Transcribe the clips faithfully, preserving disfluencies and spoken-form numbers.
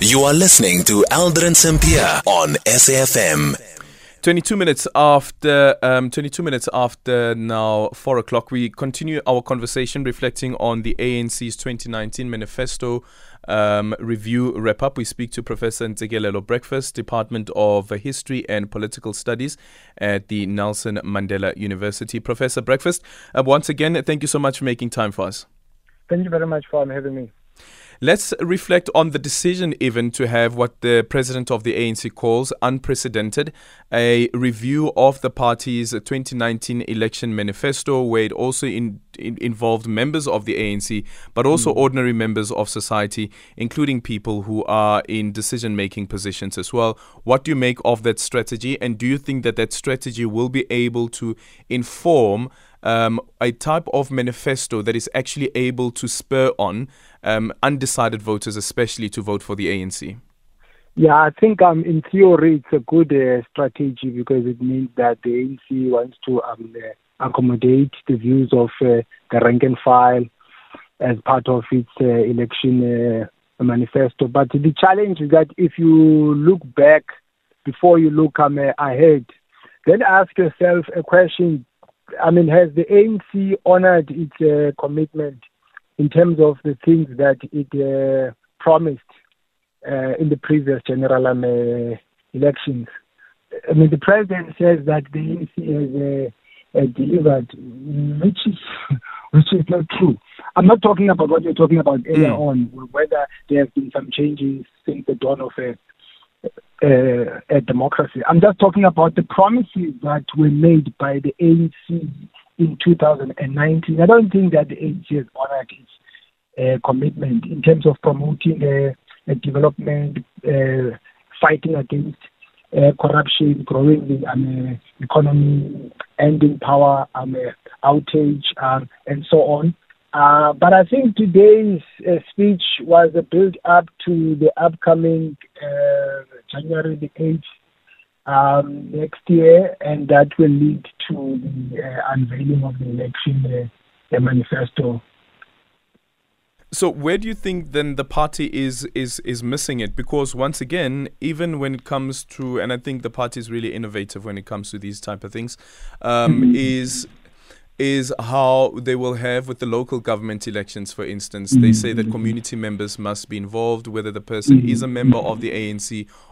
You are listening to Aldrin Sampia on S A F M. twenty-two minutes after um, twenty-two minutes after now four o'clock, we continue our conversation reflecting on the A N C's twenty nineteen manifesto um, review wrap up. We speak to Professor Ntsikelelo Breakfast, Department of History and Political Studies at the Nelson Mandela University. Professor Breakfast, uh, once again, thank you so much for making time for us. Thank you very much for having me. Let's reflect on the decision even to have what the president of the A N C calls unprecedented, a review of the party's twenty nineteen election manifesto, where it also in, in, involved members of the A N C, but also mm. ordinary members of society, including people who are in decision-making positions as well. What do you make of that strategy? And do you think that that strategy will be able to inform Um, a type of manifesto that is actually able to spur on um, undecided voters, especially to vote for the A N C? Yeah, I think um, in theory it's a good uh, strategy, because it means that the A N C wants to um, uh, accommodate the views of uh, the rank and file as part of its uh, election uh, manifesto. But the challenge is that if you look back before you look um, ahead, then ask yourself a question. I mean, has the A N C honored its uh, commitment in terms of the things that it uh, promised uh, in the previous general um, uh, elections? I mean, the president says that the A N C has uh, uh, delivered, which is which is not true. I'm not talking about what you're talking about earlier on, whether there have been some changes since the dawn of a, Uh, a democracy. I'm just talking about the promises that were made by the A N C in two thousand nineteen. I don't think that the A N C has honored its uh, commitment in terms of promoting uh, development, uh, fighting against uh, corruption, growing the um, economy, ending power um, outage, um, and so on. Uh, but I think today's uh, speech was a build-up to the upcoming uh, January the eighth um, next year, and that will lead to the uh, unveiling of the election uh, manifesto. So where do you think then the party is, is is missing it? Because once again, even when it comes to, and I think the party is really innovative when it comes to these type of things, um, mm-hmm. is... is how they will have with the local government elections, for instance. Mm-hmm. They say that community members must be involved, whether the person mm-hmm. is a member of the A N C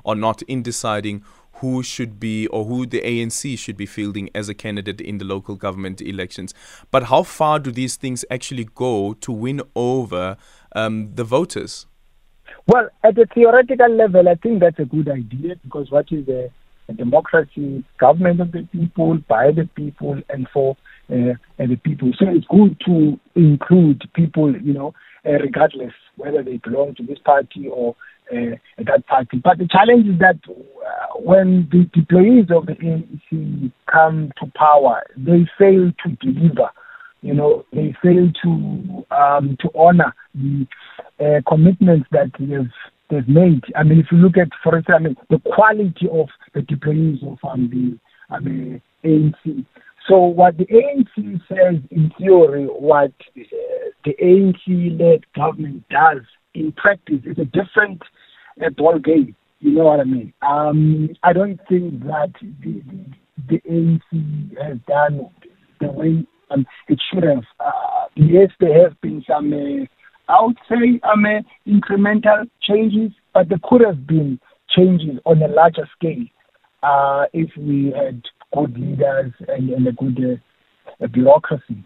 or not, in deciding who should be or who the A N C should be fielding as a candidate in the local government elections. But how far do these things actually go to win over um, the voters? Well, at a theoretical level, I think that's a good idea, because what is a, a democracy? Government of the people, by the people, and for Uh, and the people. So it's good to include people, you know, uh, regardless whether they belong to this party or uh, that party. But the challenge is that uh, when the employees of the A N C come to power, they fail to deliver. You know, they fail to um, to honor the uh, commitments that they've they've made. I mean, if you look at, for example, the quality of the employees of um, the um, A N C. So what the A N C says in theory, what uh, the A N C-led government does in practice is a different uh, ball game. You know what I mean? Um, I don't think that the, the, the A N C has done the way um, it should have. Uh, yes, there have been some, uh, I would say, um, uh, incremental changes, but there could have been changes on a larger scale uh, if we had good leaders and, and a good uh, a bureaucracy.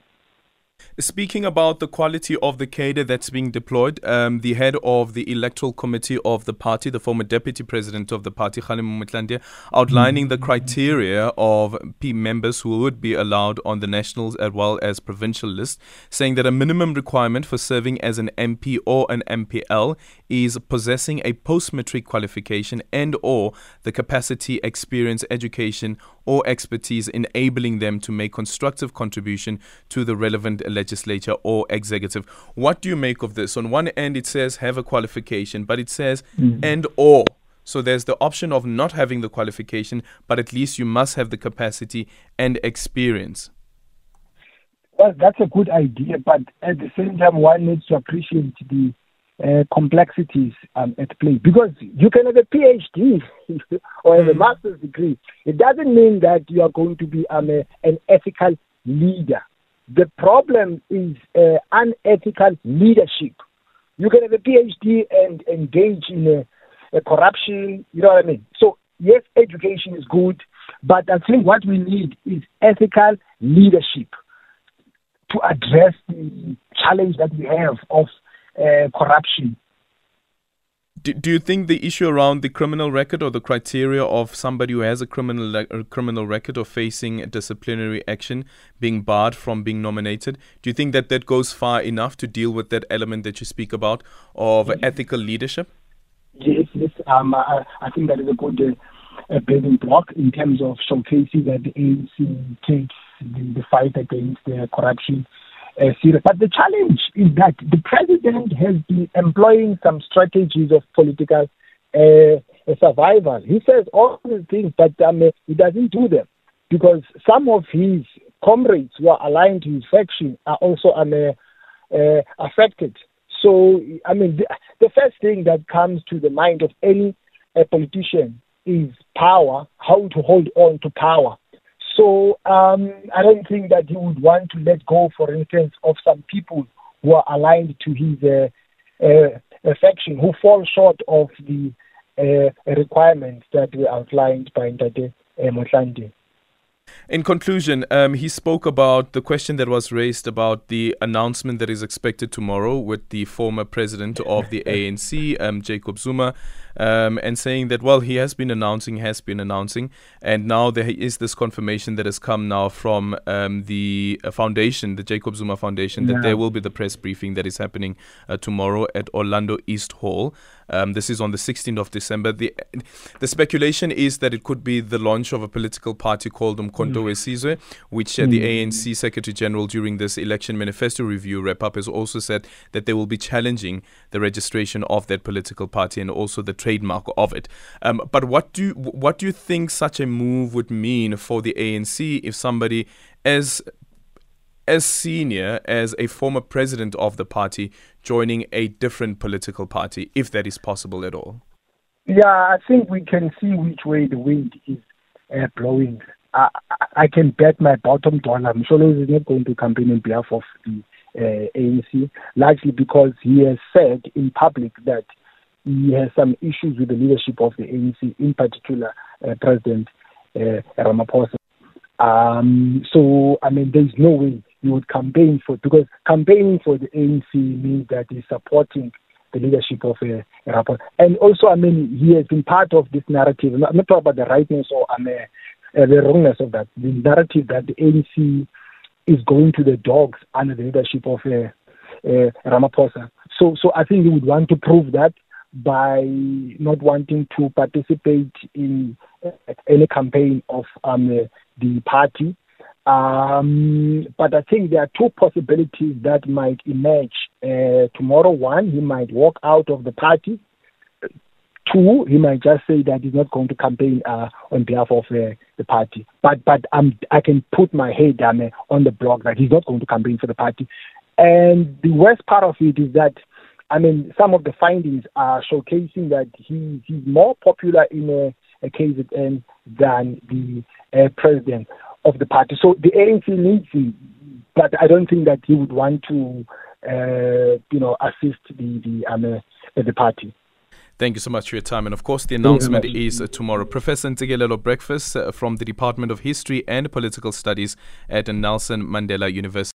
Speaking about the quality of the cadre that's being deployed, um, the head of the electoral committee of the party, the former deputy president of the party, Khali Mumutlandia, outlining mm-hmm. the criteria of P members who would be allowed on the nationals as well as provincial list, saying that a minimum requirement for serving as an M P or an M P L is possessing a post-matric qualification and or the capacity, experience, education or expertise enabling them to make constructive contribution to the relevant legislature or executive. What do you make of this? On one end, it says have a qualification, but it says mm-hmm. and or. So there's the option of not having the qualification, but at least you must have the capacity and experience. Well, that's a good idea, but at the same time, one needs to appreciate the uh, complexities um, at play. Because you can have a PhD or have a master's degree. It doesn't mean that you are going to be um, a, an ethical leader. The problem is uh, unethical leadership. You can have a PhD and engage in a, a corruption, you know what I mean? So, yes, education is good, but I think what we need is ethical leadership to address the challenge that we have of uh, corruption. Do, do you think the issue around the criminal record or the criteria of somebody who has a criminal a criminal record or facing a disciplinary action being barred from being nominated, do you think that that goes far enough to deal with that element that you speak about of yes. ethical leadership? Yes, yes. Um, I, I think that is a good uh, a building block in terms of showcasing that the A N C takes the, the fight against uh, corruption Uh, but the challenge is that the president has been employing some strategies of political uh, survival. He says all these things, but um, he doesn't do them because some of his comrades who are aligned to his faction are also um, uh, uh, affected. So, I mean, the, the first thing that comes to the mind of any uh, politician is power, how to hold on to power. So um, I don't think that he would want to let go, for instance, of some people who are aligned to his uh, uh, faction, who fall short of the uh, requirements that were outlined by Ntate Mutlandia. In conclusion, um, he spoke about the question that was raised about the announcement that is expected tomorrow with the former president of the A N C, um, Jacob Zuma, um, and saying that, well, he has been announcing, has been announcing, and now there is this confirmation that has come now from um, the uh, foundation, the Jacob Zuma Foundation, yeah. that there will be the press briefing that is happening uh, tomorrow at Orlando East Hall. Um, this is on the sixteenth of December. The, the speculation is that it could be the launch of a political party called Umkhonto Caesar, mm. which uh, the mm. A N C Secretary General during this election manifesto review wrap-up has also said that they will be challenging the registration of that political party and also the trademark of it. Um, but what do, what do you think such a move would mean for the A N C if somebody as as senior as a former president of the party joining a different political party, if that is possible at all? Yeah, I think we can see which way the wind is uh, blowing. I, I can bet my bottom dollar Mhlolozi is not going to campaign on behalf of the uh, A N C, largely because he has said in public that he has some issues with the leadership of the A N C, in particular uh, President uh, Ramaphosa. Um, so, I mean, there's no way you would campaign for, because campaigning for the A N C means that he's supporting the leadership of a, a rapport. And also, I mean, he has been part of this narrative. I'm not talking about the rightness or um, uh, uh, the wrongness of that. The narrative that the A N C is going to the dogs under the leadership of uh, uh, Ramaphosa. So, so I think he would want to prove that by not wanting to participate in uh, any campaign of um, uh, the party. Um, but I think there are two possibilities that might emerge uh, tomorrow. One, he might walk out of the party. Two, he might just say that he's not going to campaign uh, on behalf of uh, the party. But but um, I can put my head um, on the block that he's not going to campaign for the party. And the worst part of it is that, I mean, some of the findings are showcasing that he, he's more popular in a, a K Z N than the uh, president of the party. So the A N C needs him, but I don't think that he would want to, uh, you know, assist the the, um, uh, the party. Thank you so much for your time. And of course, the announcement is uh, tomorrow. Professor Ntsikelelo Breakfast uh, from the Department of History and Political Studies at Nelson Mandela University.